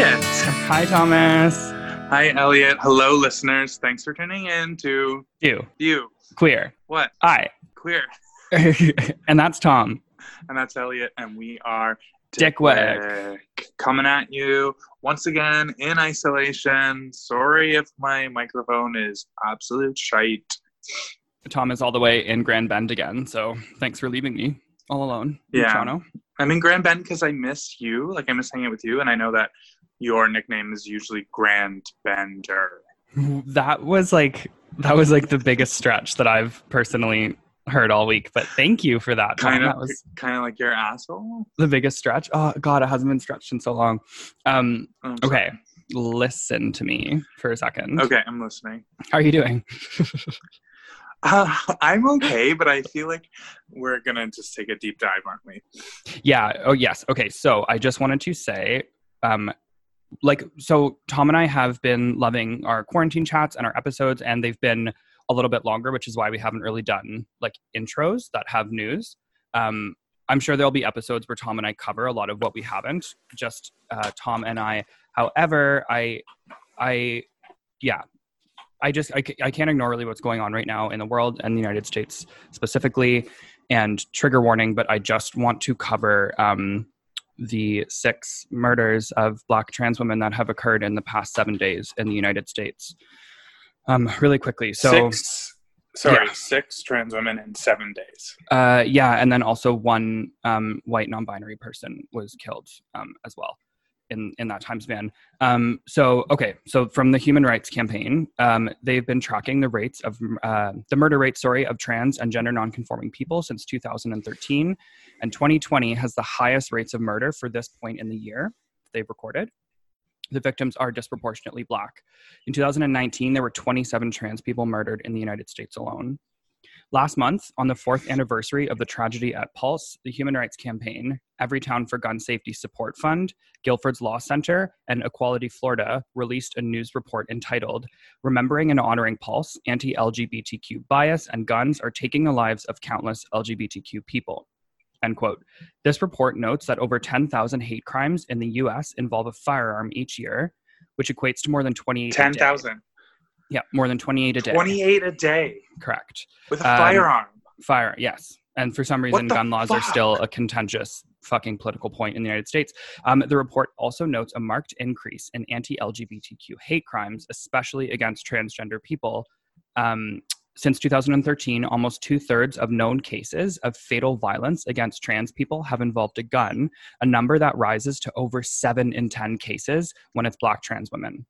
Elliot. Hi, Thomas. Hi, Elliot. Hello, listeners. Thanks for tuning in to... You. Queer. What? I. Queer. And that's Tom. And that's Elliot. And we are... Dickwick. Coming at you once again in isolation. Sorry if my microphone is absolute shite. Tom is all the way in Grand Bend again, so thanks for leaving me all alone in Toronto. I'm in Grand Bend because I miss you. Like, I miss hanging out with you, and I know that your nickname is usually Grand Bender. That was like the biggest stretch that I've personally heard all week, but thank you for that. Kind of like your asshole. The biggest stretch. Oh God, it hasn't been stretched in so long. Okay, listen to me for a second. Okay, I'm listening. How are you doing? I'm okay, but I feel like we're gonna just take a deep dive, aren't we? Yeah. Oh yes. Okay. So I just wanted to say, so Tom and I have been loving our quarantine chats and our episodes, and they've been a little bit longer, which is why we haven't really done like intros that have news. I'm sure there'll be episodes where Tom and I cover a lot of what we haven't, just Tom and I. However, I can't ignore really what's going on right now in the world and the United States specifically, and trigger warning, but I just want to cover the 6 murders of Black trans women that have occurred in the past 7 days in the United States. Really quickly. So, 6 trans women in 7 days. And then also one white non-binary person was killed as well in that time span. So from the Human Rights Campaign, they've been tracking the rates of the murder rate, of trans and gender non-conforming people since 2013, and 2020 has the highest rates of murder for this point in the year they've recorded. The victims are disproportionately Black. In 2019, there were 27 trans people murdered in the United States alone. Last month, on the 4th anniversary of the tragedy at Pulse, the Human Rights Campaign, Everytown for Gun Safety Support Fund, Guilford's Law Center, and Equality Florida released a news report entitled, Remembering and Honoring Pulse, Anti-LGBTQ Bias and Guns Are Taking the Lives of Countless LGBTQ People. End quote. This report notes that over 10,000 hate crimes in the U.S. involve a firearm each year, which equates to more than 28 10,000. Yeah, more than 28 a day. 28 a day. Correct. With a firearm. Fire, yes. And for some reason, gun laws are still a contentious fucking political point in the United States. The report also notes a marked increase in anti-LGBTQ hate crimes, especially against transgender people. Since 2013, almost 2/3 of known cases of fatal violence against trans people have involved a gun, a number that rises to over 7 in 10 cases when it's Black trans women.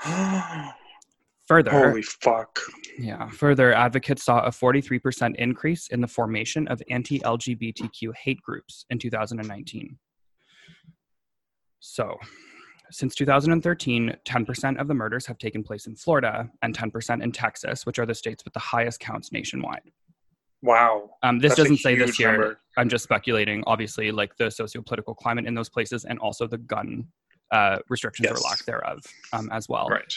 Holy fuck. Yeah. Further, advocates saw a 43% increase in the formation of anti-LGBTQ hate groups in 2019. So... Since 2013, 10% of the murders have taken place in Florida and 10% in Texas, which are the states with the highest counts nationwide. Wow. This doesn't say this year. Number. I'm just speculating, obviously, like the socio-political climate in those places and also the gun restrictions or lack thereof as well. Right.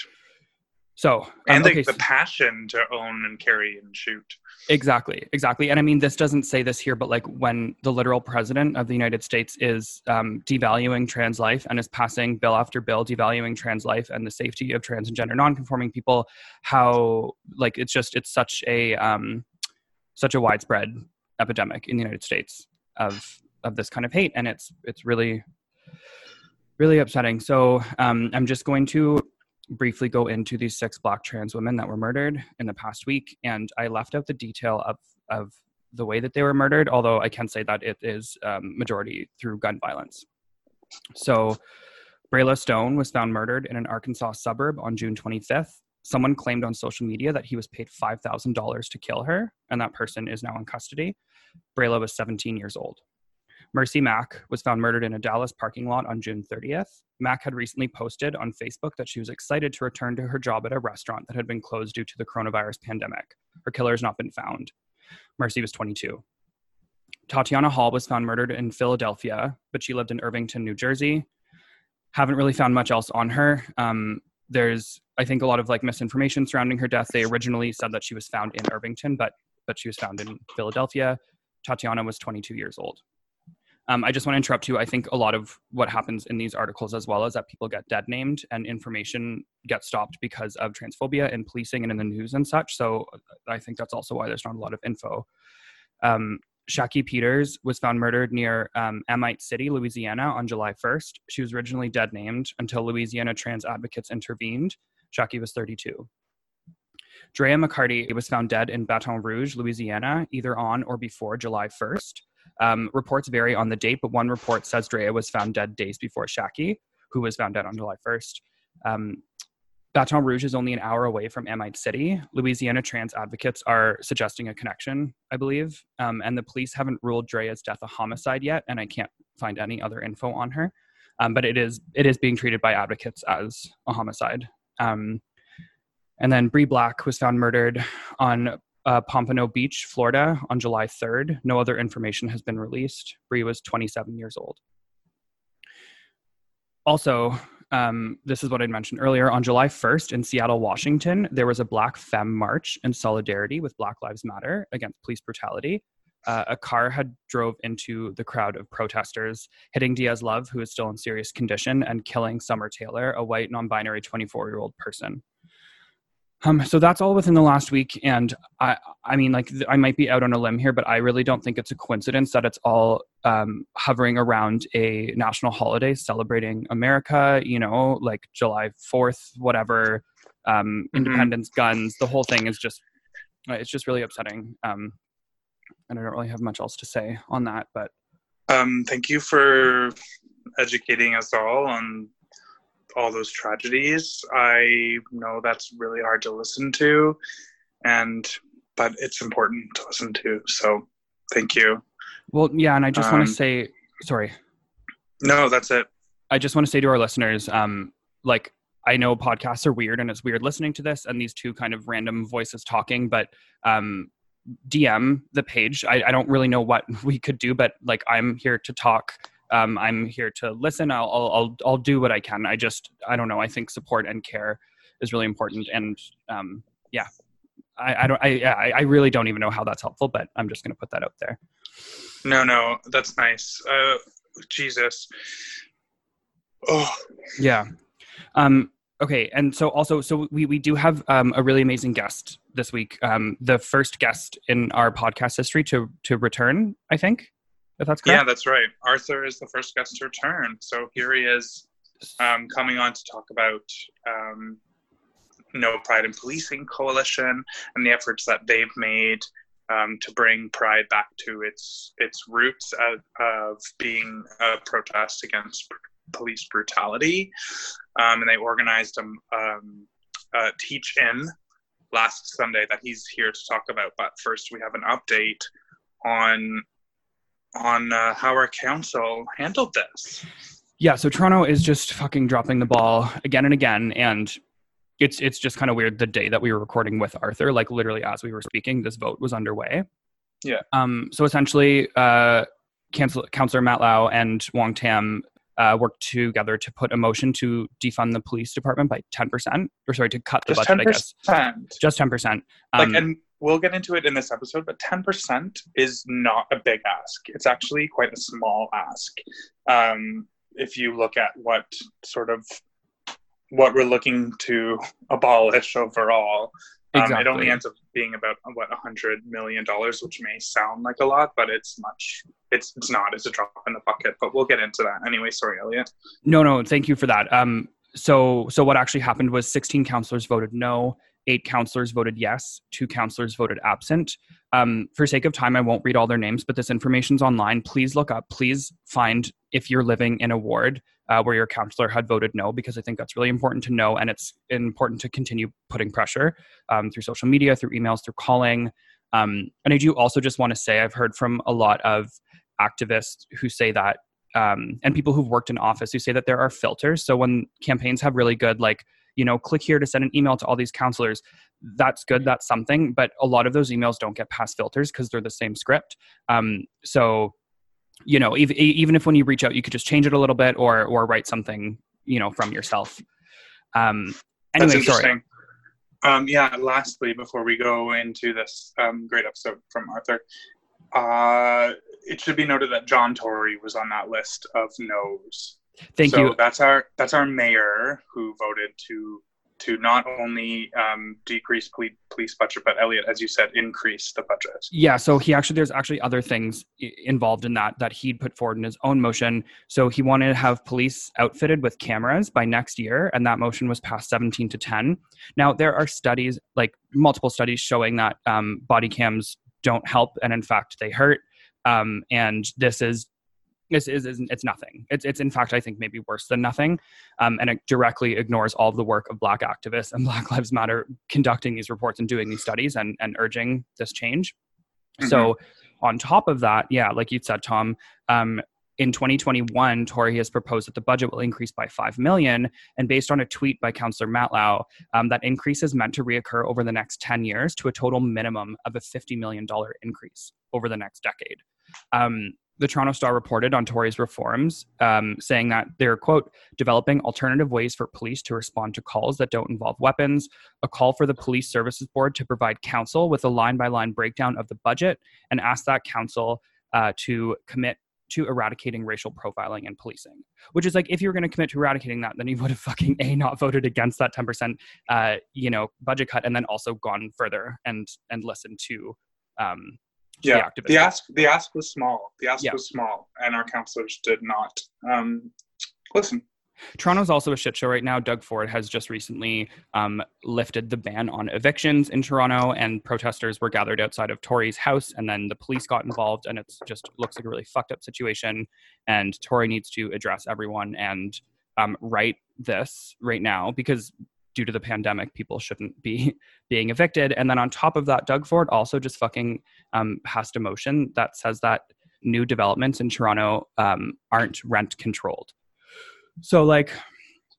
So, the passion to own and carry and shoot. Exactly. And I mean, this doesn't say this here, but like when the literal president of the United States is devaluing trans life and is passing bill after bill devaluing trans life and the safety of trans and gender nonconforming people, how like it's such a widespread epidemic in the United States of this kind of hate, and it's really, really upsetting. So I'm just going to briefly go into these 6 Black trans women that were murdered in the past week, and I left out the detail of the way that they were murdered, although I can say that it is majority through gun violence. So Brayla Stone was found murdered in an Arkansas suburb on June 25th. Someone claimed on social media that he was paid $5,000 to kill her, and that person is now in custody. Brayla was 17 years old. Mercy Mack was found murdered in a Dallas parking lot on June 30th. Mack had recently posted on Facebook that she was excited to return to her job at a restaurant that had been closed due to the coronavirus pandemic. Her killer has not been found. Mercy was 22. Tatiana Hall was found murdered in Philadelphia, but she lived in Irvington, New Jersey. Haven't really found much else on her. There's, I think, a lot of like misinformation surrounding her death. They originally said that she was found in Irvington, but she was found in Philadelphia. Tatiana was 22 years old. I just want to interrupt you. I think a lot of what happens in these articles as well is that people get dead named and information gets stopped because of transphobia in policing and in the news and such. So I think that's also why there's not a lot of info. Shaki Peters was found murdered near Amite City, Louisiana on July 1st. She was originally dead named until Louisiana trans advocates intervened. Shaki was 32. Drea McCarty was found dead in Baton Rouge, Louisiana, either on or before July 1st. Reports vary on the date, but one report says Drea was found dead days before Shaki, who was found dead on July 1st. Baton Rouge is only an hour away from Amite City. Louisiana trans advocates are suggesting a connection, I believe, and the police haven't ruled Drea's death a homicide yet, and I can't find any other info on her, but it is being treated by advocates as a homicide. And then Bree Black was found murdered on Pompano Beach, Florida on July 3rd. No other information has been released. Bree was 27 years old. Also, this is what I mentioned earlier. On July 1st in Seattle, Washington, there was a Black Femme March in solidarity with Black Lives Matter against police brutality. A car had drove into the crowd of protesters, hitting Diaz Love, who is still in serious condition, and killing Summer Taylor, a white, non-binary 24-year-old person. So that's all within the last week. And I might be out on a limb here, but I really don't think it's a coincidence that it's all hovering around a national holiday celebrating America, you know, like July 4th, whatever, independence, guns, the whole thing is just, it's just really upsetting. And I don't really have much else to say on that, but. Thank you for educating us all on all those tragedies. I know that's really hard to listen to, but it's important to listen to. So thank you. Well, yeah. And I just want to say, sorry. No, that's it. I just want to say to our listeners, I know podcasts are weird and it's weird listening to this and these two kind of random voices talking, but, DM the page. I don't really know what we could do, but I'm here to talk. I'm here to listen. I'll do what I can. I don't know. I think support and care is really important. And I really don't even know how that's helpful, but I'm just going to put that out there. No, that's nice. Jesus. Oh yeah. Okay. And so also, we do have a really amazing guest this week. The first guest in our podcast history to return, I think. If that's correct. Yeah, that's right. Arthur is the first guest to return. So here he is coming on to talk about No Pride in Policing Coalition and the efforts that they've made to bring Pride back to its roots of being a protest against police brutality. And they organized a teach-in last Sunday that he's here to talk about. But first, we have an update on how our council handled this. Yeah, so Toronto is just fucking dropping the ball again and again, and it's just kind of weird. The day that we were recording with Arthur, literally as we were speaking, this vote was underway. Yeah. So essentially, Councillor Matlow and Wong-Tam worked together to put a motion to defund the police department by 10%, or sorry, to cut the budget, 10%. I guess. Just 10%. We'll get into it in this episode, but 10% is not a big ask. It's actually quite a small ask. If you look at what we're looking to abolish overall, exactly. It only ends up being about $100 million, which may sound like a lot, but it's much. It's not. It's a drop in the bucket, but we'll get into that anyway. Sorry, Elliot. No. Thank you for that. So what actually happened was 16 councillors voted no. 8 councillors voted yes, 2 councillors voted absent. For sake of time, I won't read all their names, but this information's online. Please look up, please find if you're living in a ward where your councillor had voted no, because I think that's really important to know. And it's important to continue putting pressure through social media, through emails, through calling. And I do also just want to say, I've heard from a lot of activists who say that, and people who've worked in office who say that there are filters. So when campaigns have really good, click here to send an email to all these counselors. That's good. That's something. But a lot of those emails don't get past filters because they're the same script. Even if when you reach out, you could just change it a little bit or write something, from yourself. Anyway, sorry. Yeah. Lastly, before we go into this great episode from Arthur, it should be noted that John Tory was on that list of no's. Thank you. So that's our mayor who voted to not only decrease police budget, but Elliot, as you said, increase the budget. Yeah, so there's actually other things involved in that he'd put forward in his own motion. So he wanted to have police outfitted with cameras by next year, and that motion was passed 17-10. Now, there are studies, like multiple studies, showing that body cams don't help, and in fact, they hurt. And it's nothing. It's in fact, I think maybe worse than nothing. And it directly ignores all of the work of Black activists and Black Lives Matter conducting these reports and doing these studies and urging this change. Mm-hmm. So on top of that, yeah, like you said, Tom, in 2021, Tory has proposed that the budget will increase by $5 million. And based on a tweet by Councillor Matlow, that increase is meant to reoccur over the next 10 years to a total minimum of a $50 million increase over the next decade. The Toronto Star reported on Tory's reforms, saying that they're, quote, developing alternative ways for police to respond to calls that don't involve weapons, a call for the Police Services Board to provide council with a line-by-line breakdown of the budget, and ask that council to commit to eradicating racial profiling and policing. Which is like, if you were going to commit to eradicating that, then you would have fucking not voted against that 10% budget cut, and then also gone further and listened to yeah, the ask was small. The ask was small, and our councillors did not listen. Toronto's also a shit show right now. Doug Ford has just recently lifted the ban on evictions in Toronto, and protesters were gathered outside of Tory's house, and then the police got involved, and it just looks like a really fucked up situation, and Tory needs to address everyone and right this right now, because due to the pandemic, people shouldn't be being evicted. And then on top of that, Doug Ford also just fucking passed a motion that says that new developments in Toronto aren't rent controlled. So, like,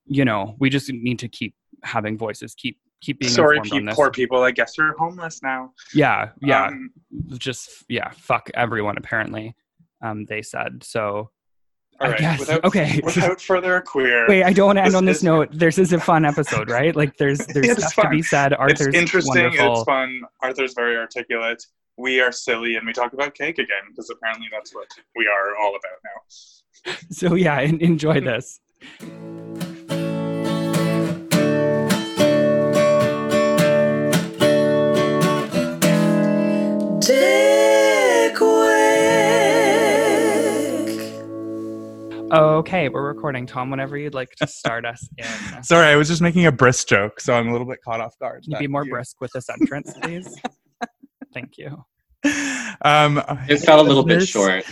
you know, we just need to keep having voices, keep being informed on this. Sorry, poor people. I guess you're homeless now. Yeah. Fuck everyone, apparently, they said. So... All right. Yes. Without further queer. Wait, I don't want to end on this note. This is a fun episode, right? Like, there's stuff fun to be said. Arthur's it's interesting. Wonderful. It's fun. Arthur's very articulate. We are silly, and we talk about cake again, because apparently that's what we are all about now. So yeah, enjoy this. Okay, we're recording. Tom, whenever you'd like to start us in. Sorry, I was just making a brisk joke, so I'm a little bit caught off guard. Can you be more brisk with this entrance, please? Thank you. It felt a little bit short.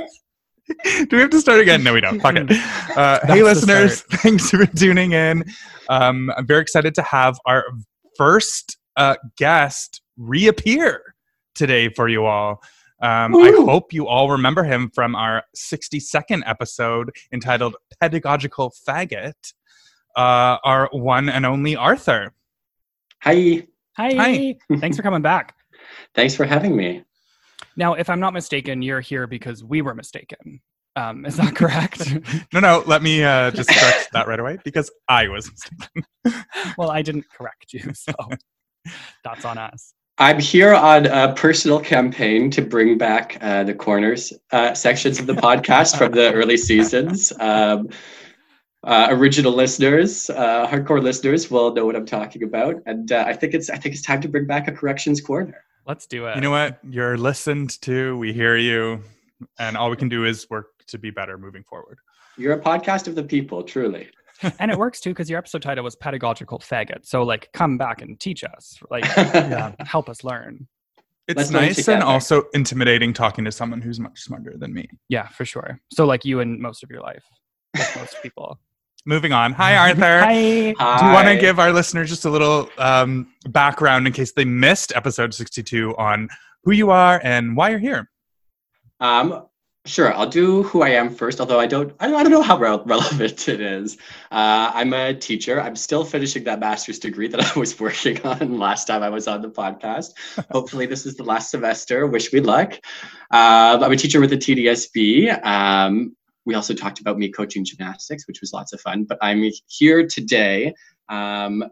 Do we have to start again? No, we don't. Fuck it. Hey, listeners. Thanks for tuning in. I'm very excited to have our first guest reappear today for you all. I hope you all remember him from our 62nd episode entitled Pedagogical Faggot, our one and only Arthur. Hi. Thanks for coming back. Thanks for having me. Now, if I'm not mistaken, you're here because we were mistaken. Is that correct? No. Let me just correct that right away, because I was mistaken. Well, I didn't correct you, so that's on us. I'm here on a personal campaign to bring back the corners sections of the podcast from the early seasons. Original listeners, hardcore listeners will know what I'm talking about, and I think it's time to bring back a corrections corner. Let's do it. You know what? You're listened to. We hear you, and all we can do is work to be better moving forward. You're a podcast of the people, truly. And it works too, because your episode title was Pedagogical Faggot. So, like, come back and teach us, like, help us learn. It's Let's nice and also intimidating talking to someone who's much smarter than me. Yeah, for sure. So, like, you and most of your life, like most people. Moving on. Hi, Arthur. Hi. Do you want to give our listeners just a little background in case they missed episode 62 on who you are and why you're here? Sure, I'll do who I am first, although I don't know how relevant it is. I'm a teacher. I'm still finishing that master's degree that I was working on last time I was on the podcast. Hopefully this is the last semester. Wish me luck. I'm a teacher with the TDSB. We also talked about me coaching gymnastics, which was lots of fun. But I'm here today on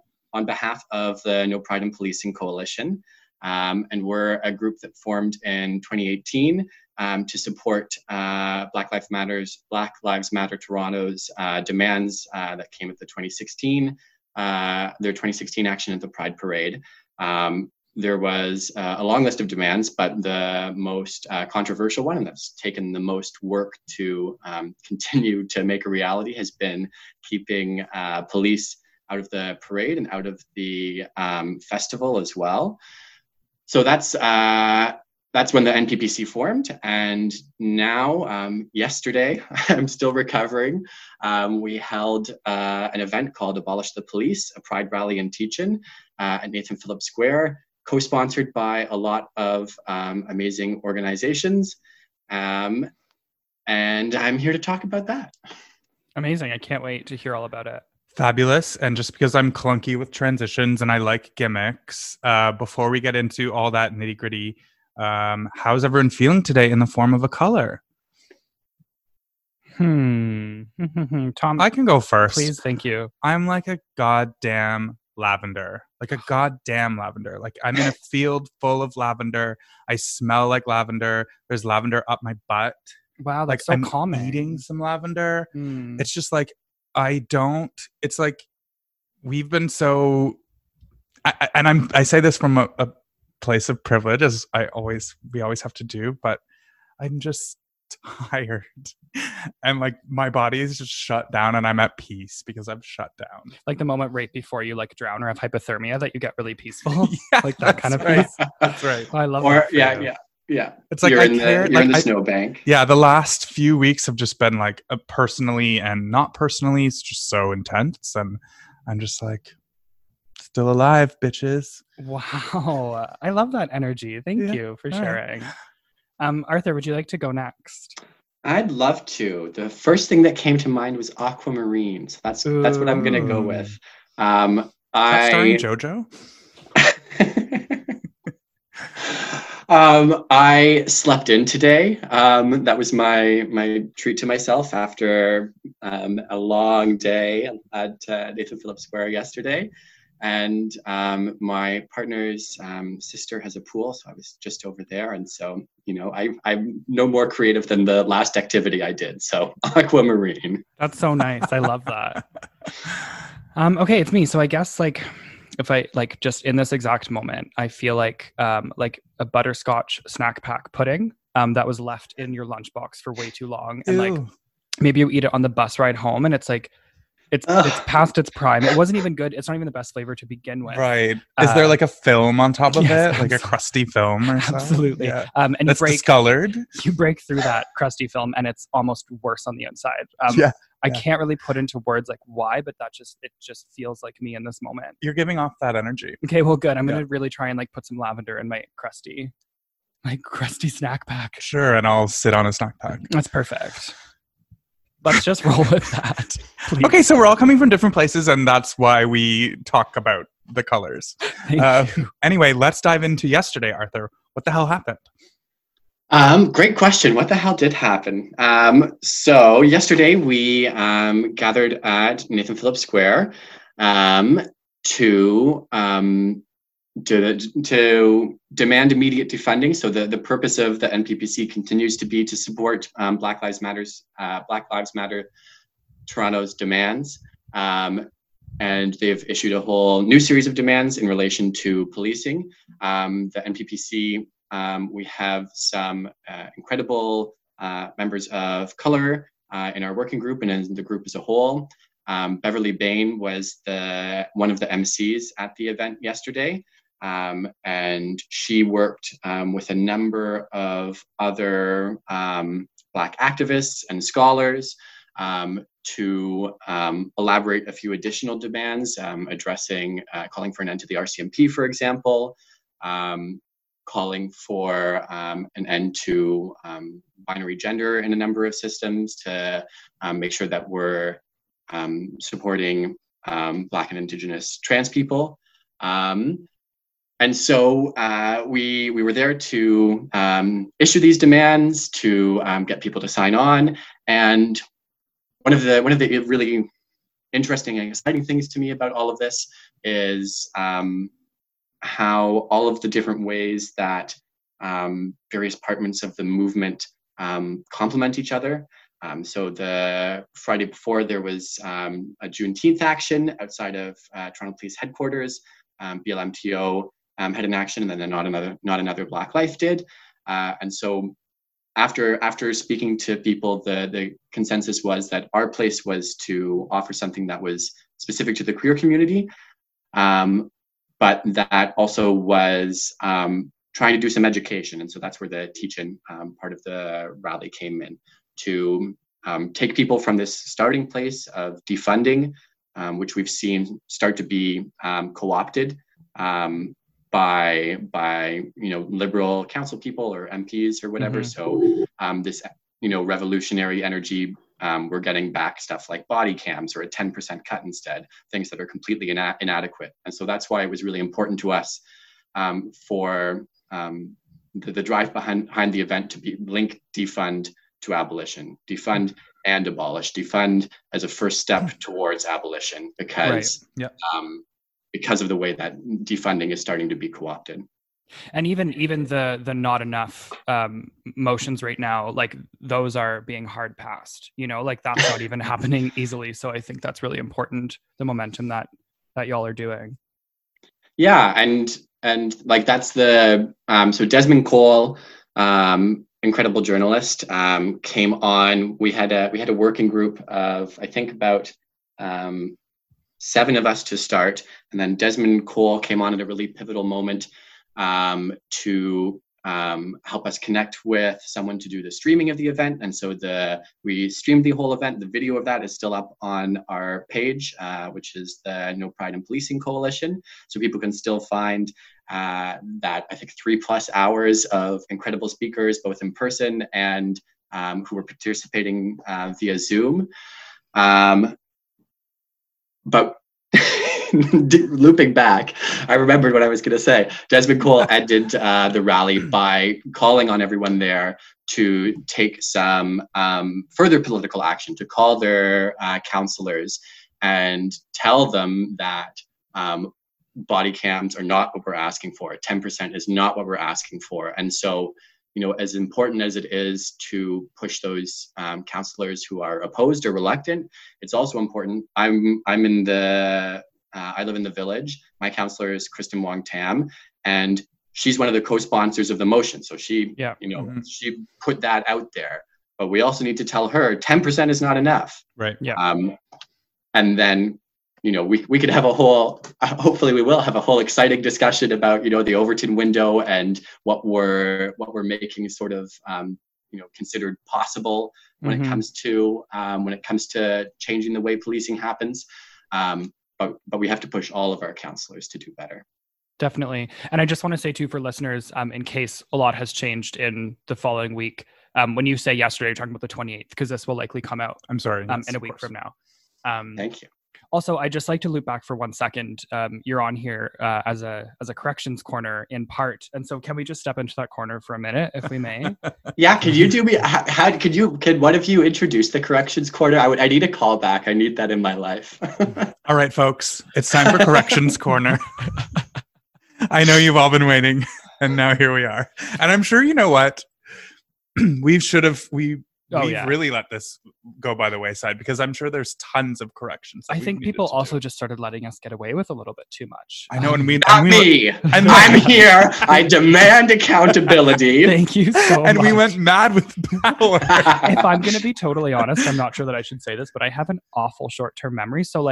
behalf of the No Pride in Policing Coalition. And we're a group that formed in 2018 to support Black Lives Matter Toronto's demands that came at the 2016 action at the Pride Parade. There was a long list of demands, but the most controversial one, and that's taken the most work to continue to make a reality, has been keeping police out of the parade and out of the festival as well. So that's when the NPPC formed. And now, yesterday, I'm still recovering. We held an event called Abolish the Police, a Pride rally and teach-in at Nathan Phillips Square, co-sponsored by a lot of amazing organizations. And I'm here to talk about that. Amazing. I can't wait to hear all about it. Fabulous. And just because I'm clunky with transitions and I like gimmicks, before we get into all that nitty gritty, how's everyone feeling today in the form of a color? Tom, I can go first. Please, thank you. I'm like a goddamn lavender. Like a goddamn lavender. Like I'm in a field full of lavender. I smell like lavender. There's lavender up my butt. Wow, that's like so I'm calming. Eating some lavender. Mm. It's just like it's like we've been so, I say this from a place of privilege, as we always have to do, but I'm just tired. And like my body is just shut down and I'm at peace because I'm shut down. Like the moment right before you like drown or have hypothermia that you get really peaceful. Yeah, like that kind of right. Peace. That's right. Oh, I love that. Yeah, yeah. Yeah, it's like you're in the snowbank. Yeah, the last few weeks have just been like personally and not personally. It's just so intense, and I'm just like still alive, bitches. Wow, I love that energy. Thank you for sharing. Right. Arthur, would you like to go next? I'd love to. The first thing that came to mind was aquamarine. So that's what I'm gonna go with. Starring JoJo. I slept in today. That was my treat to myself after a long day at Nathan Phillips Square yesterday. And my partner's sister has a pool, so I was just over there. And so, I'm no more creative than the last activity I did. So aquamarine. That's so nice. I love that. Okay, it's me. So I guess if I just in this exact moment, I feel like a butterscotch snack pack pudding that was left in your lunchbox for way too long. And like maybe you eat it on the bus ride home and it's like, it's past its prime. It wasn't even good. It's not even the best flavor to begin with. Right. Is there like a film on top of it? Like a crusty film or something? Absolutely. Yeah. And that's discolored. You break through that crusty film and it's almost worse on the inside. I can't really put into words like why, but it just feels like me in this moment. You're giving off that energy. Okay, well, good. I'm going to really try and put some lavender in my crusty snack pack. Sure, and I'll sit on a snack pack. That's perfect. Let's just roll with that. Please. Okay, so we're all coming from different places, and that's why we talk about the colors. Anyway, let's dive into yesterday, Arthur. What the hell happened? Great question. What the hell did happen? So yesterday we gathered at Nathan Phillips Square to demand immediate defunding. So the purpose of the NPPC continues to be to support Black Lives Matter Toronto's demands. And they've issued a whole new series of demands in relation to policing. The NPPC, we have some incredible members of color in our working group and in the group as a whole. Beverly Bain was one of the MCs at the event yesterday. And she worked with a number of other Black activists and scholars to elaborate a few additional demands, addressing, calling for an end to the RCMP, for example, calling for an end to binary gender in a number of systems to make sure that we're supporting Black and Indigenous trans people. And so we were there to issue these demands, to get people to sign on. And one of the really interesting and exciting things to me about all of this is how all of the different ways that various parts of the movement complement each other. So the Friday before, there was a Juneteenth action outside of Toronto Police Headquarters. BLMTO had an action, and then not another Black Life did. And so after speaking to people, the consensus was that our place was to offer something that was specific to the queer community, but that also was trying to do some education. And so that's where the teach-in part of the rally came in, to take people from this starting place of defunding, which we've seen start to be co-opted by liberal council people or MPs or whatever. Mm-hmm. So this revolutionary energy, we're getting back stuff like body cams or a 10% cut instead, things that are completely inadequate. And so that's why it was really important to us for the drive behind the event to be linked defund to abolition, defund and abolish, defund as a first step towards abolition, because right. Yep. Because of the way that defunding is starting to be co-opted. And even the not enough motions right now, like those are being hard passed, like that's not even happening easily. So I think that's really important, the momentum that y'all are doing. Yeah. And like that's the, so Desmond Cole, incredible journalist, came on. We had a working group of, I think, about 7 of us to start. And then Desmond Cole came on at a really pivotal moment to help us connect with someone to do the streaming of the event. And so we streamed the whole event. The video of that is still up on our page, which is the No Pride in Policing Coalition. So people can still find that, I think, 3+ hours of incredible speakers, both in person and who were participating via Zoom. But looping back, I remembered what I was going to say. Desmond Cole ended the rally by calling on everyone there to take some further political action, to call their counselors and tell them that body cams are not what we're asking for. 10% is not what we're asking for. And so, as important as it is to push those counselors who are opposed or reluctant, it's also important. I'm in the, I live in the Village. My counselor is Kristen Wong-Tam, and she's one of the co-sponsors of the motion. So she, mm-hmm. she put that out there, but we also need to tell her 10% is not enough. Right. Yeah. And then, we could have hopefully we will have a whole exciting discussion about, the Overton window and what we're making sort of, considered possible when mm-hmm. it comes to changing the way policing happens. But we have to push all of our counselors to do better. Definitely. And I just want to say too, for listeners, in case a lot has changed in the following week, when you say yesterday, you're talking about the 28th, because this will likely come out. I'm sorry. In a week from now. Thank you. Also, I'd just like to loop back for 1 second. You're on here as a corrections corner in part. And so can we just step into that corner for a minute, if we may? Yeah, could you do me? Could one of you introduce the corrections corner? I need a call back. I need that in my life. All right, folks, it's time for corrections corner. I know you've all been waiting, and now here we are. And I'm sure you know what? We've really let this go by the wayside, because I'm sure there's tons of corrections. I think people also just started letting us get away with a little bit too much. I know, me. I'm here. I demand accountability. Thank you so much. And we went mad with power. If I'm going to be totally honest, I'm not sure that I should say this, but I have an awful short-term memory. So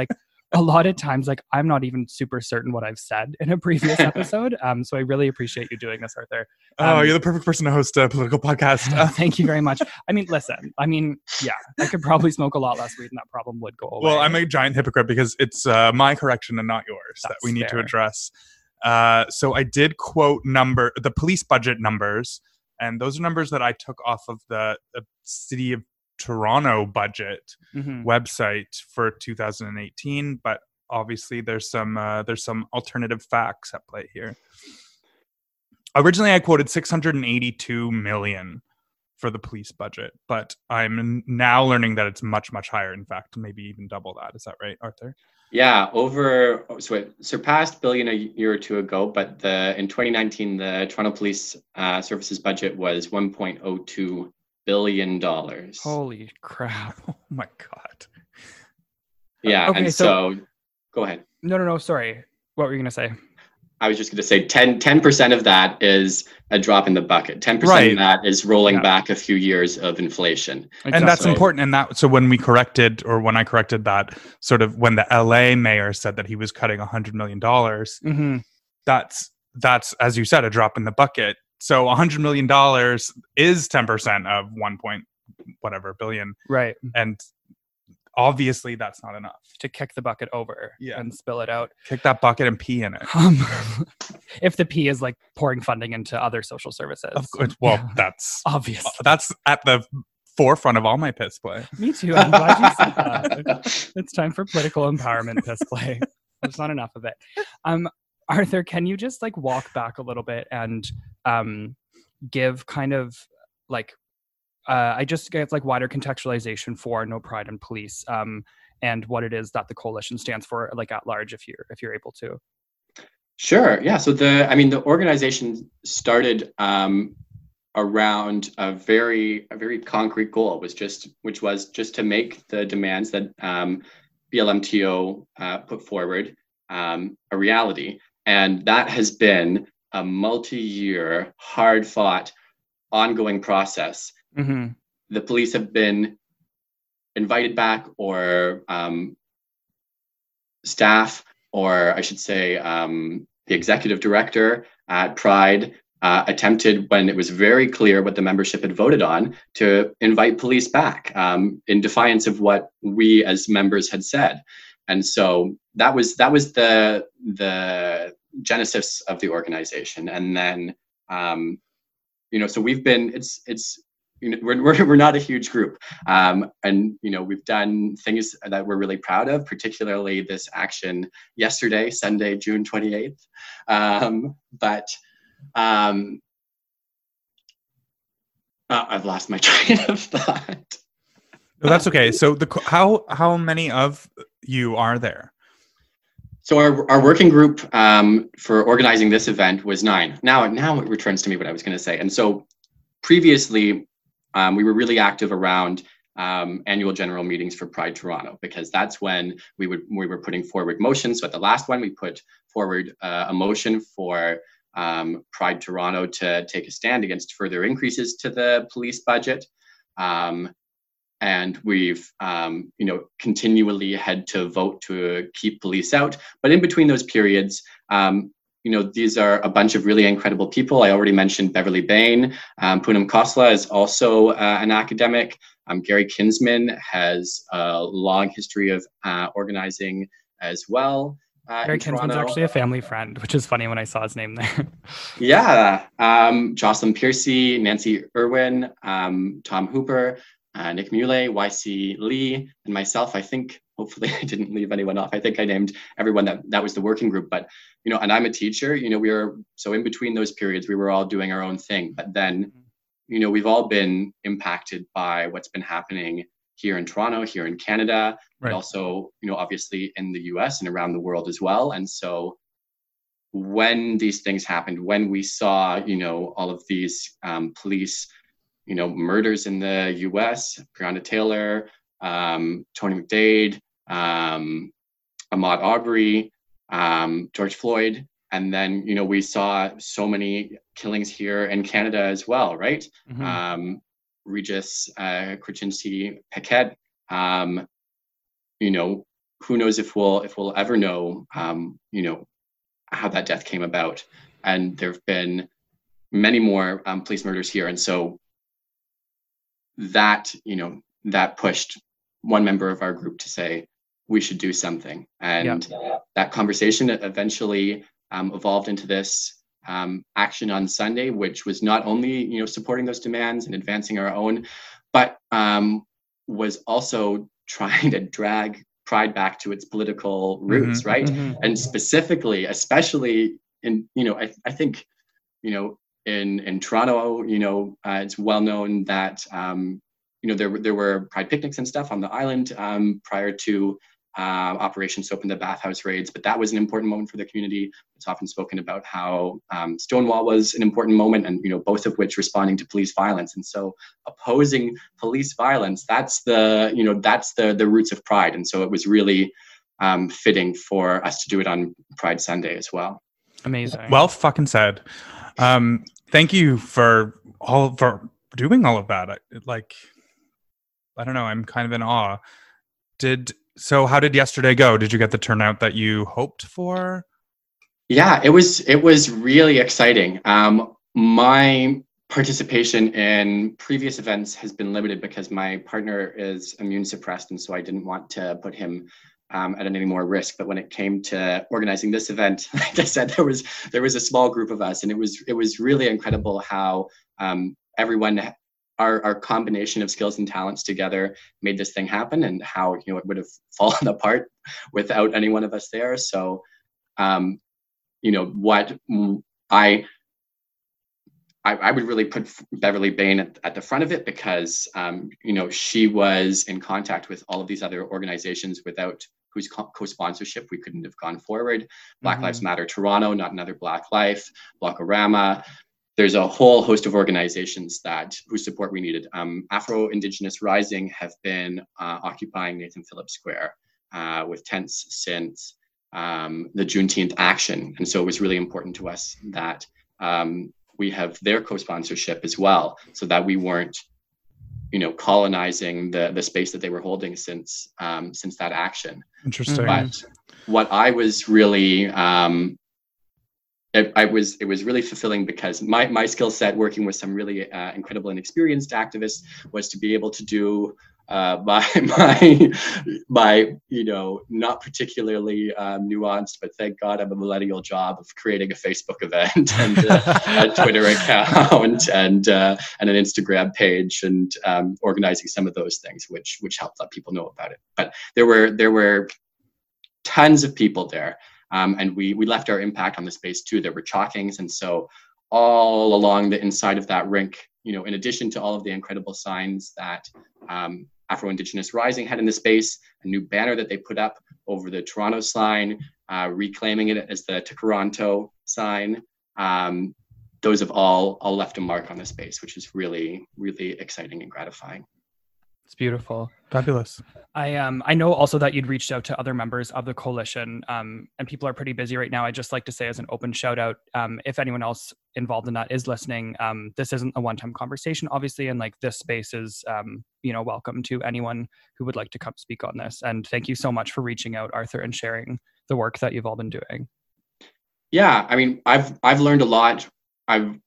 a lot of times, I'm not even super certain what I've said in a previous episode. So I really appreciate you doing this, Arthur. You're the perfect person to host a political podcast. Thank you very much. Yeah, I could probably smoke a lot less weed and that problem would go away. Well, I'm a giant hypocrite because it's my correction and not yours that we need to address. So I did quote the police budget numbers, and those are numbers that I took off of the City of Toronto budget mm-hmm. website for 2018, but obviously there's some alternative facts at play here. Originally I quoted 682 million for the police budget, but I'm now learning that it's much, much higher. In fact, maybe even double that. Is that right, Arthur? Yeah, it surpassed billion a year or two ago, but in 2019, the Toronto Police Services budget was $1.02 billion. Holy crap. Oh my God. Yeah, okay, and so go ahead. No, sorry. What were you going to say? I was just going to say 10% of that is a drop in the bucket. 10% right. of that is rolling back a few years of inflation. Exactly. And that's important. And that, so when I corrected that, sort of when the LA mayor said that he was cutting $100 million, mm-hmm. that's, as you said, a drop in the bucket. So $100 million is 10% of 1 billion. Right. And obviously that's not enough to kick the bucket over and spill it out. Kick that bucket and pee in it. If the pee is like pouring funding into other social services. Of course. Well, that's obvious. That's at the forefront of all my piss play. Me too. I'm glad you said that. It's time for political empowerment piss play. There's not enough of it. Arthur, can you just like walk back a little bit and give kind of like I just get like wider contextualization for No Pride in Police and what it is that the coalition stands for, like at large, if you're able to. Sure. Yeah. So the organization started around a very concrete goal, which was just to make the demands that BLMTO put forward a reality, and that has been a multi-year, hard-fought, ongoing process. Mm-hmm. The police have been invited back, or staff, or I should say the executive director at Pride attempted, when it was very clear what the membership had voted on, to invite police back in defiance of what we as members had said. And so that was the genesis of the organization. And then so we've been we're not a huge group, and we've done things that we're really proud of, particularly this action yesterday, Sunday, June 28th. I've lost my train of thought. No, that's okay. So how many of you are there? So our working group for organizing this event was 9. Now it returns to me what I was going to say, and so previously. We were really active around annual general meetings for Pride Toronto, because that's when we were putting forward motions. So at the last one, we put forward a motion for Pride Toronto to take a stand against further increases to the police budget. And we've, continually had to vote to keep police out. But in between those periods, these are a bunch of really incredible people. I already mentioned Beverly Bain. Poonam Kosla is also an academic. Gary Kinsman has a long history of organizing as well. Gary Kinsman's actually a family friend, which is funny when I saw his name there. Yeah. Jocelyn Piercy, Nancy Irwin, Tom Hooper, Nick Mule, YC Lee, and myself. I think hopefully I didn't leave anyone off. I think I named everyone that was the working group, but, and I'm a teacher, we were, so in between those periods, we were all doing our own thing, but then, we've all been impacted by what's been happening here in Toronto, here in Canada, right. But also, obviously in the US and around the world as well. And so when these things happened, when we saw, all of these police, murders in the US, Breonna Taylor, Tony McDade, Ahmaud Arbery, George Floyd. And then, we saw so many killings here in Canada as well, right? Mm-hmm. Regis Krichinski Paquette, who knows if we'll ever know, how that death came about. And there've been many more police murders here. And so that pushed one member of our group to say, we should do something. And that conversation eventually evolved into this action on Sunday, which was not only, supporting those demands and advancing our own, but was also trying to drag Pride back to its political roots, mm-hmm, right? Mm-hmm. And especially in, I think, in Toronto, you know, it's well known that, you know, there were pride picnics and stuff on the island prior to Operation Soap and the Bathhouse raids, but that was an important moment for the community. It's often spoken about how Stonewall was an important moment, and, you know, both of which responding to police violence. And so opposing police violence, that's the, you know, that's the roots of pride. And so it was really fitting for us to do it on Pride Sunday as well. Amazing. Well fucking said. Thank you for doing all of that. I don't know, I'm kind of in awe. So how did yesterday go? Did you get the turnout that you hoped for? Yeah, it was really exciting. My participation in previous events has been limited because my partner is immune suppressed, and so I didn't want to put him at any more risk. But when it came to organizing this event, like I said, there was a small group of us, and it was really incredible how everyone. Our combination of skills and talents together made this thing happen, and how, you know, it would have fallen apart without any one of us there. So, you know, what I would really put Beverly Bain at the front of it, because, you know, she was in contact with all of these other organizations without whose co-sponsorship we couldn't have gone forward. Black Lives Matter Toronto, Not Another Black Life, Blockorama. There's a whole host of organizations whose support we needed. Afro-Indigenous Rising have been occupying Nathan Phillips Square with tents since the Juneteenth action. And so it was really important to us that we have their co-sponsorship as well, so that we weren't, you know, colonizing the space that they were holding since that action. Interesting. But what I was really... It was really fulfilling, because my skill set working with some really incredible and experienced activists was to be able to do my you know, not particularly nuanced, but thank God I'm a millennial, job of creating a Facebook event and a Twitter account and an Instagram page, and organizing some of those things, which helped let people know about it. But there were tons of people there. And we left our impact on the space too. There were chalkings. And so all along the inside of that rink, you know, in addition to all of the incredible signs that Afro-Indigenous Rising had in the space, a new banner that they put up over the Toronto sign, reclaiming it as the Toronto sign. Those have all left a mark on the space, which is really, really exciting and gratifying. It's beautiful. Fabulous. I know also that you'd reached out to other members of the coalition, and people are pretty busy right now. I'd just like to say, as an open shout out, if anyone else involved in that is listening, this isn't a one-time conversation, obviously. And like, this space is, you know, welcome to anyone who would like to come speak on this. And thank you so much for reaching out, Arthur, and sharing the work that you've all been doing. Yeah. I mean, I've learned a lot. I've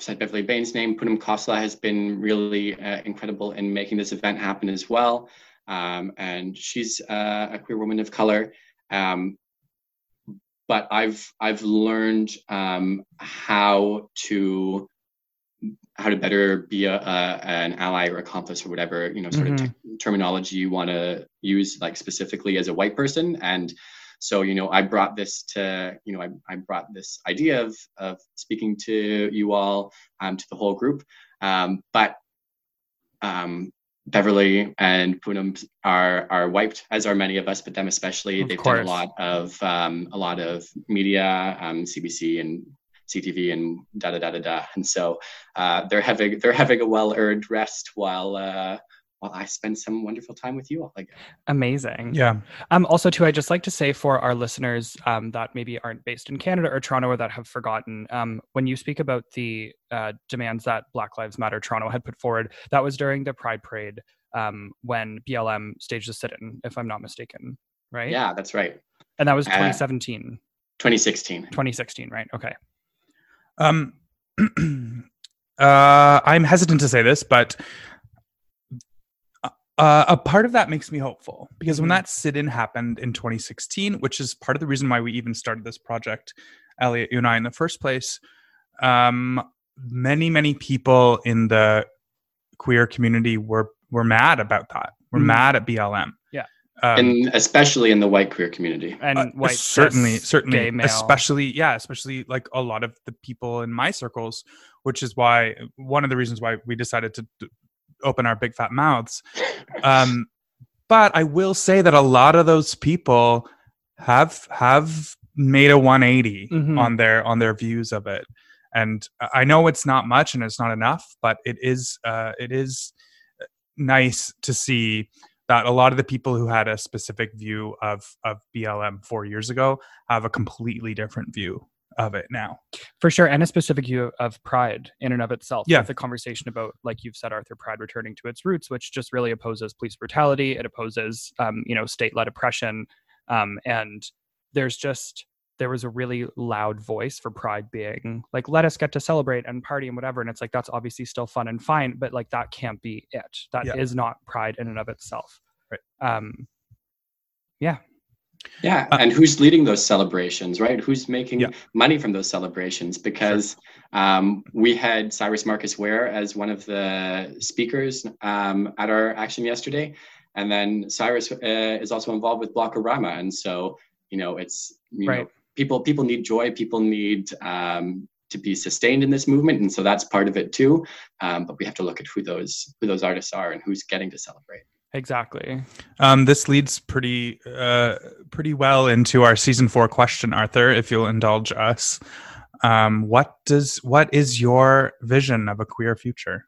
said Beverly Bain's name. Poonam Kosla has been really incredible in making this event happen as well. And she's a queer woman of color. But I've learned how to better be an ally or accomplice or whatever, you know, sort of terminology you want to use, like specifically as a white person. And so, you know, I brought this idea of speaking to you all, to the whole group. But Beverly and Poonam are wiped, as are many of us, but them especially. They've done a lot of media, CBC and CTV and da. And so they're having a well-earned rest while I spend some wonderful time with you all again. Amazing. Yeah. Also too, I'd just like to say for our listeners that maybe aren't based in Canada or Toronto, or that have forgotten, when you speak about the demands that Black Lives Matter Toronto had put forward, that was during the Pride Parade when BLM staged a sit-in, if I'm not mistaken, right? Yeah, that's right. And that was 2017. 2016, right? Okay. I'm hesitant to say this, but... a part of that makes me hopeful, because when that sit-in happened in 2016, which is part of the reason why we even started this project, Elliot, you and I, in the first place, many, many people in the queer community were mad about that. Were mad at BLM. Yeah. And especially in the white queer community. And white, certainly, gay male. especially like a lot of the people in my circles, which is why one of the reasons why we decided to open our big fat mouths. But I will say that a lot of those people have made a 180 on their views of it. And I know it's not much and it's not enough, but it is nice to see that a lot of the people who had a specific view of BLM 4 years ago have a completely different view of it now. For sure. And a specific view of pride in and of itself. Yeah. The conversation about, like you've said, Arthur, pride returning to its roots, which just really opposes police brutality. It opposes, state-led oppression. And there was a really loud voice for pride being like, let us get to celebrate and party and whatever. And it's like, that's obviously still fun and fine, but like, that can't be it. That is not pride in and of itself. Right. Yeah. And who's leading those celebrations, right? Who's making money from those celebrations? Because we had Cyrus Marcus Ware as one of the speakers at our action yesterday. And then Cyrus is also involved with Blockorama. And so, it's, you know, people need joy. People need to be sustained in this movement. And so that's part of it too. But we have to look at who those artists are and who's getting to celebrate. Exactly. This leads pretty well into our season 4 question, Arthur, if you'll indulge us. What is your vision of a queer future?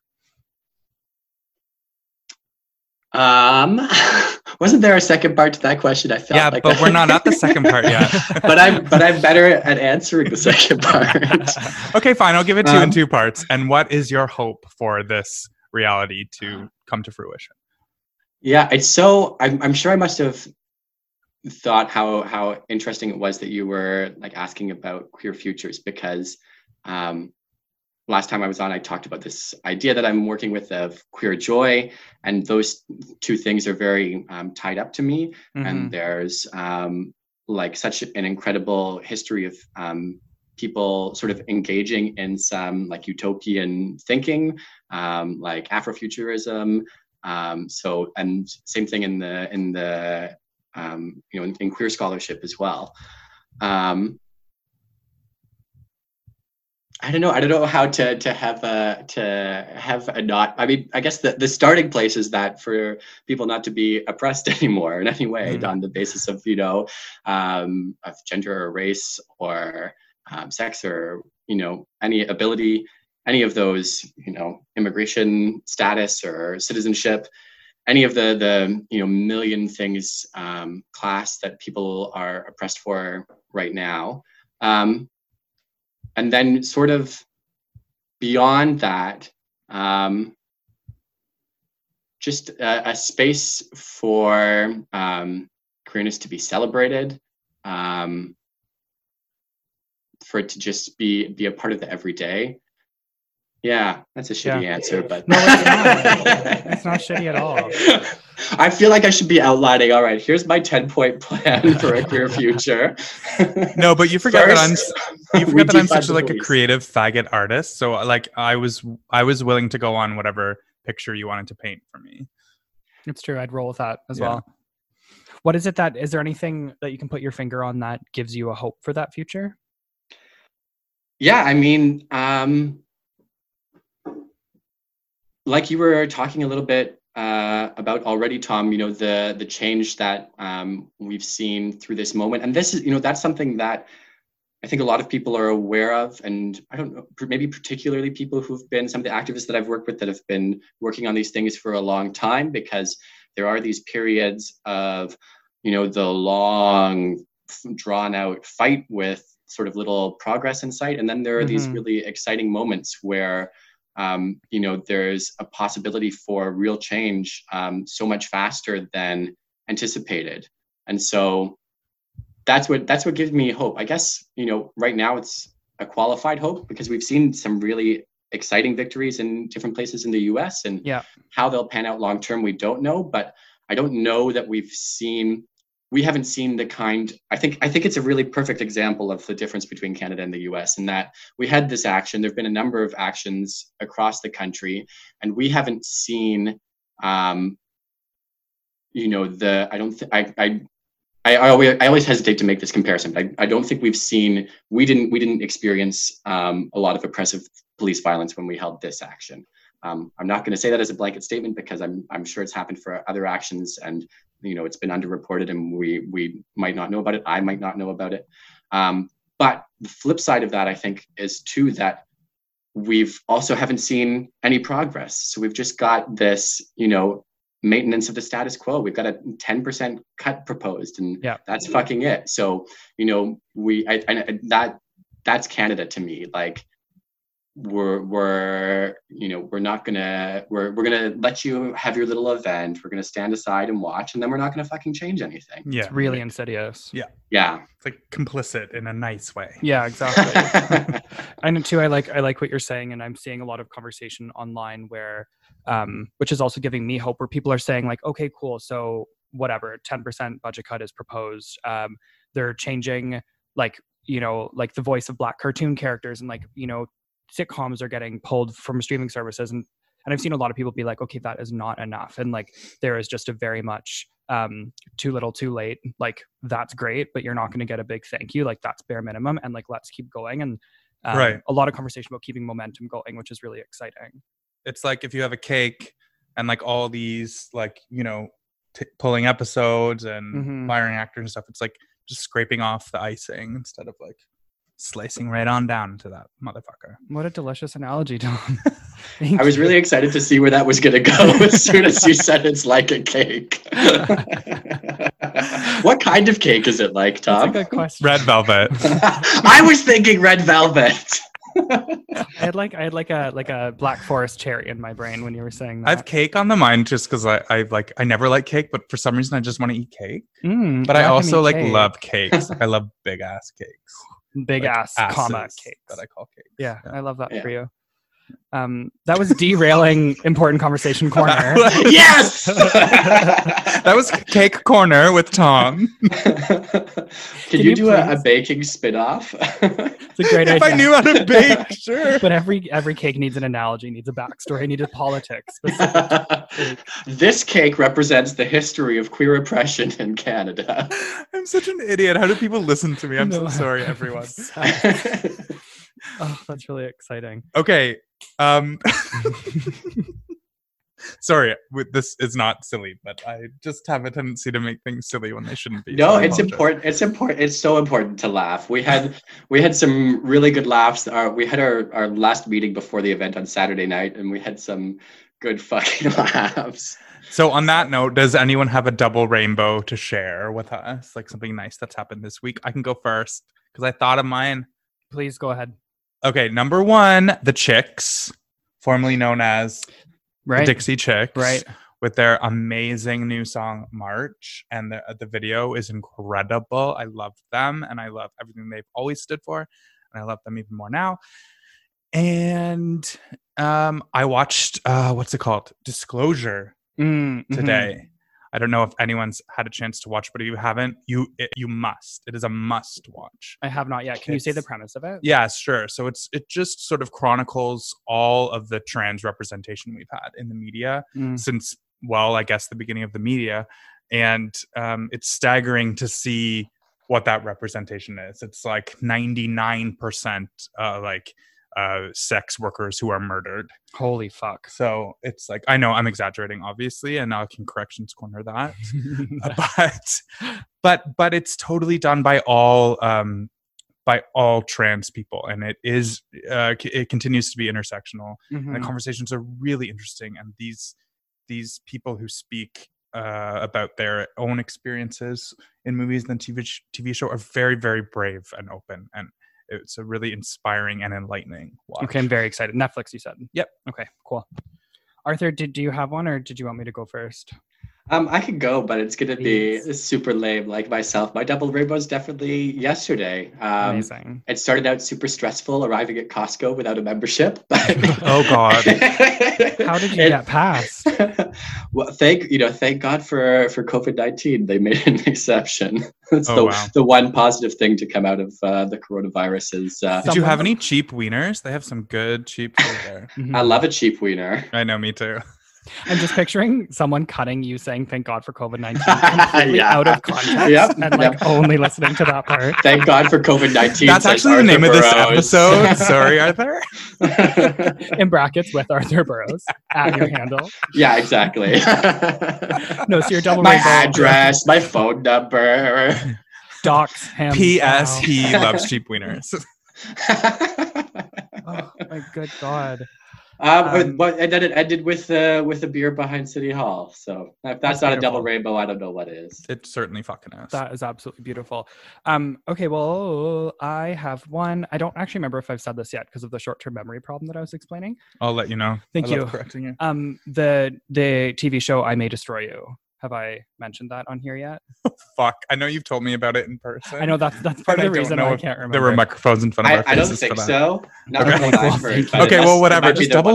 Wasn't there a second part to that question? I felt like but that. We're not at the second part yet. but I'm better at answering the second part. Okay, fine. I'll give it to you in two parts. And what is your hope for this reality to come to fruition? Yeah, it's so. I'm sure I must have thought how interesting it was that you were like asking about queer futures, because last time I was on, I talked about this idea that I'm working with of queer joy, and those two things are very tied up to me. Mm-hmm. And there's like such an incredible history of people sort of engaging in some like utopian thinking, like Afrofuturism. So, and same thing in the in queer scholarship as well. I don't know how to have a not. I mean, I guess the starting place is that for people not to be oppressed anymore in any way on the basis of of gender or race or sex or any ability. Any of those, immigration status or citizenship, any of the million things class that people are oppressed for right now. And then sort of beyond that, just a space for queerness to be celebrated, for it to just be a part of the everyday. Yeah, that's a shitty answer, but no, it's not. It's not shitty at all. I feel like I should be outlining. All right, here's my 10-point plan for a queer future. No, but you forget that I'm such like a creative faggot artist. So like I was willing to go on whatever picture you wanted to paint for me. It's true. I'd roll with that as well. What is it that? Is there anything that you can put your finger on that gives you a hope for that future? Yeah, I mean. Like you were talking a little bit about already, Tom, the change that we've seen through this moment. And this is, that's something that I think a lot of people are aware of. And I don't know, maybe particularly people who've been some of the activists that I've worked with that have been working on these things for a long time, because there are these periods of, the long drawn out fight with sort of little progress in sight. And then there are these really exciting moments where there's a possibility for real change so much faster than anticipated. And so that's what gives me hope. I guess, right now it's a qualified hope because we've seen some really exciting victories in different places in the US, and how they'll pan out long term, we don't know. But I don't know that we haven't seen the kind, I think it's a really perfect example of the difference between Canada and the US, in that we had this action, there've been a number of actions across the country, and we haven't seen you know, the, I don't think, I always hesitate to make this comparison, but I don't think we've seen, we didn't experience a lot of oppressive police violence when we held this action. I'm not going to say that as a blanket statement because I'm sure it's happened for other actions, and you know, it's been underreported, and we might not know about it. I might not know about it. But the flip side of that, I think, is too that we've also haven't seen any progress. So we've just got this, you know, maintenance of the status quo. We've got a 10% cut proposed, and that's fucking it. So, you know, that's Canada to me. Like, we're gonna let you have your little event. We're gonna stand aside and watch, and then we're not gonna fucking change anything. Yeah, it's really insidious. Yeah. It's like complicit in a nice way. Yeah, exactly. And too, I like what you're saying, and I'm seeing a lot of conversation online where, which is also giving me hope, where people are saying like, okay, cool, so whatever, 10% budget cut is proposed. They're changing like the voice of Black cartoon characters, and like, you know, sitcoms are getting pulled from streaming services, and I've seen a lot of people be like, okay, that is not enough, and like there is just a very much too little too late, like that's great, but you're not going to get a big thank you, like that's bare minimum, and like let's keep going, and right, a lot of conversation about keeping momentum going, which is really exciting. It's like if you have a cake and like all these like, you know, pulling episodes and firing actors and stuff, it's like just scraping off the icing instead of like slicing right on down to that motherfucker. What a delicious analogy, Tom. I was really excited to see where that was going to go as soon as you said it's like a cake. What kind of cake is it like, Tom? That's a good question. Red velvet. I was thinking red velvet. I had like a Black Forest cherry in my brain when you were saying that. I have cake on the mind just because I never like cake, but for some reason I just want to eat cake. But I also like cake. Love cakes. I love big ass cakes. Big like ass comma cakes that I call cakes. Yeah. I love that for you. That was derailing important conversation corner. Yes. That was cake corner with Tom. Can you do a baking spin-off? It's a great idea. If I knew how to bake, sure. But every cake needs an analogy, needs a backstory, needs a politics. This cake represents the history of queer oppression in Canada. I'm such an idiot. How do people listen to me? I'm so sorry, everyone. Oh, that's really exciting. Okay. Sorry, this is not silly, but I just have a tendency to make things silly when they shouldn't be. No, so it's important. It's important. It's so important to laugh. We had some really good laughs. We had our last meeting before the event on Saturday night, and we had some good fucking laughs. So on that note, does anyone have a double rainbow to share with us? Like something nice that's happened this week? I can go first because I thought of mine. Please go ahead. Okay, number one, the Chicks, formerly known as the Dixie Chicks, with their amazing new song, March. And the video is incredible. I love them, and I love everything they've always stood for. And I love them even more now. And I watched, what's it called? Disclosure today. I don't know if anyone's had a chance to watch, but if you haven't, you must. It is a must watch. I have not yet. Can you say the premise of it? Yeah, sure. So it just sort of chronicles all of the trans representation we've had in the media since, well, I guess the beginning of the media. And it's staggering to see what that representation is. It's like 99% sex workers who are murdered. Holy fuck. So it's like, I know I'm exaggerating obviously, and I can corrections corner that. but it's totally done by all trans people, and it is it continues to be intersectional. And the conversations are really interesting, and these people who speak about their own experiences in movies and TV show are very, very brave and open, and it's a really inspiring and enlightening watch. Okay, I'm very excited. Netflix, you said? Yep. Okay, cool. Arthur, do you have one, or did you want me to go first? I could go, but it's going to be super lame like myself. My double rainbow is definitely yesterday. Amazing. It started out super stressful, arriving at Costco without a membership. But oh, God. How did you get past? Well, thank God for COVID-19. They made an exception. That's the one positive thing to come out of the coronavirus is... Did you have any cheap wieners? They have some good cheap food there. I love a cheap wiener. I know, me too. I'm just picturing someone cutting you saying "Thank God for COVID-19" yeah. out of context and like only listening to that part. Thank God for COVID-19. That's actually the name of this episode. Sorry, Arthur. In brackets with Arthur Burrows at your handle. Yeah, exactly. No, so you're double. My address, my phone number. Docs. P.S. He loves cheap wieners. Oh my good God. But and then it ended with a beer behind City Hall. So if that's not beautiful. A double rainbow, I don't know what is. It certainly fucking is. That is absolutely beautiful. Okay, well, I have one. I don't actually remember if I've said this yet because of the short-term memory problem that I was explaining. I'll let you know. Thank you. Correcting you. The TV show I May Destroy You. Have I mentioned that on here yet? Fuck. I know you've told me about it in person. I know that's part of the reason I can't remember. There were microphones in front of our faces. I don't think so. Not okay. What I've heard, okay, well, whatever. Just double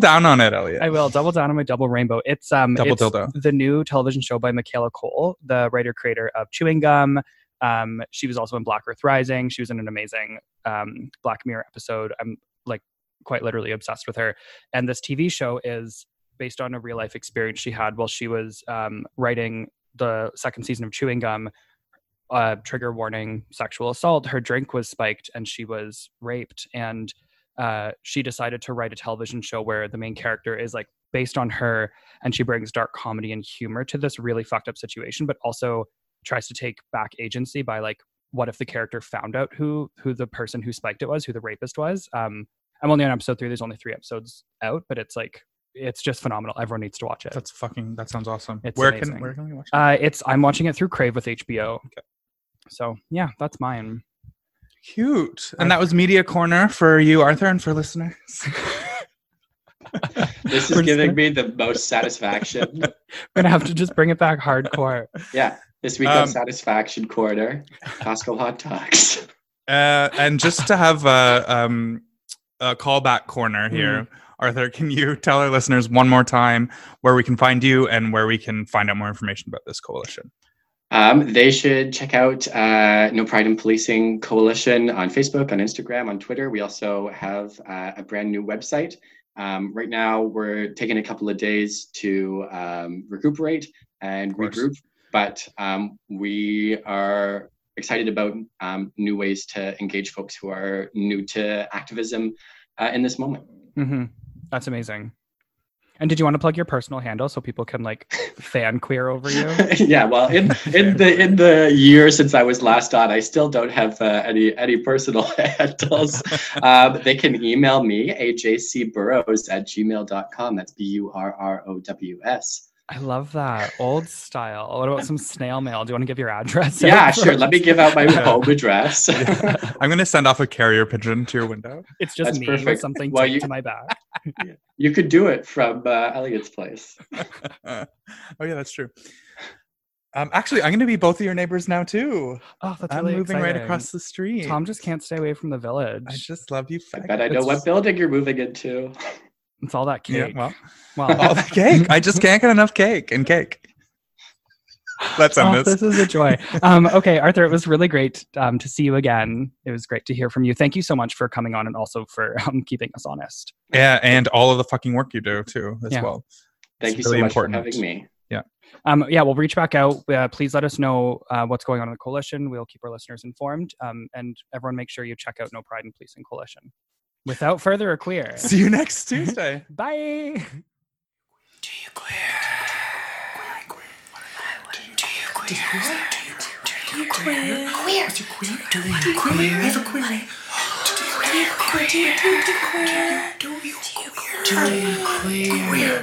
down on it, Elliot. I will. Double down on my double rainbow. It's dildo. The new television show by Michaela Cole, the writer-creator of Chewing Gum. She was also in Black Earth Rising. She was in an amazing Black Mirror episode. I'm like quite literally obsessed with her. And this TV show is based on a real life experience she had while she was writing the second season of Chewing Gum. Trigger warning, sexual assault. Her drink was spiked and she was raped. And she decided to write a television show where the main character is like based on her, and she brings dark comedy and humor to this really fucked up situation, but also tries to take back agency by like, what if the character found out who the person who spiked it was, who the rapist was? I'm only on episode 3. There's only 3 episodes out, but it's like, it's just phenomenal. Everyone needs to watch it. That sounds awesome. It's amazing. Where can we watch it? I'm watching it through Crave with HBO. Okay. So yeah, that's mine. Cute. And that was Media Corner for you, Arthur, and for listeners. This is giving me the most satisfaction. We're gonna have to just bring it back hardcore. Yeah. This week on Satisfaction Corner, Costco hot dogs. And just to have a callback corner here. Mm. Arthur, can you tell our listeners one more time where we can find you and where we can find out more information about this coalition? They should check out No Pride in Policing Coalition on Facebook, on Instagram, on Twitter. We also have a brand new website. Right now, we're taking a couple of days to recuperate and regroup, but we are excited about new ways to engage folks who are new to activism in this moment. Mm-hmm. That's amazing. And did you want to plug your personal handle so people can like fan queer over you? Yeah, well, in the year since I was last on, I still don't have any personal handles. They can email me, ajcburrows@gmail.com. That's burrows. I love that. Old style. What about some snail mail? Do you want to give your address? Yeah, sure. Let me give out my home address. Yeah. I'm going to send off a carrier pigeon to your window. It's just that's me perfect. With something to my back. You could do it from Elliot's place. Oh, yeah, that's true. Actually, I'm going to be both of your neighbors now, too. Oh, that's really I'm moving exciting. Right across the street. Tom just can't stay away from the village. I just love you. I bet I know what building you're moving into. It's all that cake. Yeah, well. All that cake. I just can't get enough cake. Let's end this. This is a joy. Okay, Arthur, it was really great to see you again. It was great to hear from you. Thank you so much for coming on and also for keeping us honest. Yeah, and all of the fucking work you do too as well. Thank you so much for having me. Yeah. We'll reach back out. Please let us know what's going on in the coalition. We'll keep our listeners informed. And everyone make sure you check out No Pride in Policing Coalition. Without further a queer. See you next Tuesday. Bye. Do you queer? Do you queer? Do you queer? Queer. Do you queer? Do you queer? Never queer. Do you queer? Do you queer? Do you queer?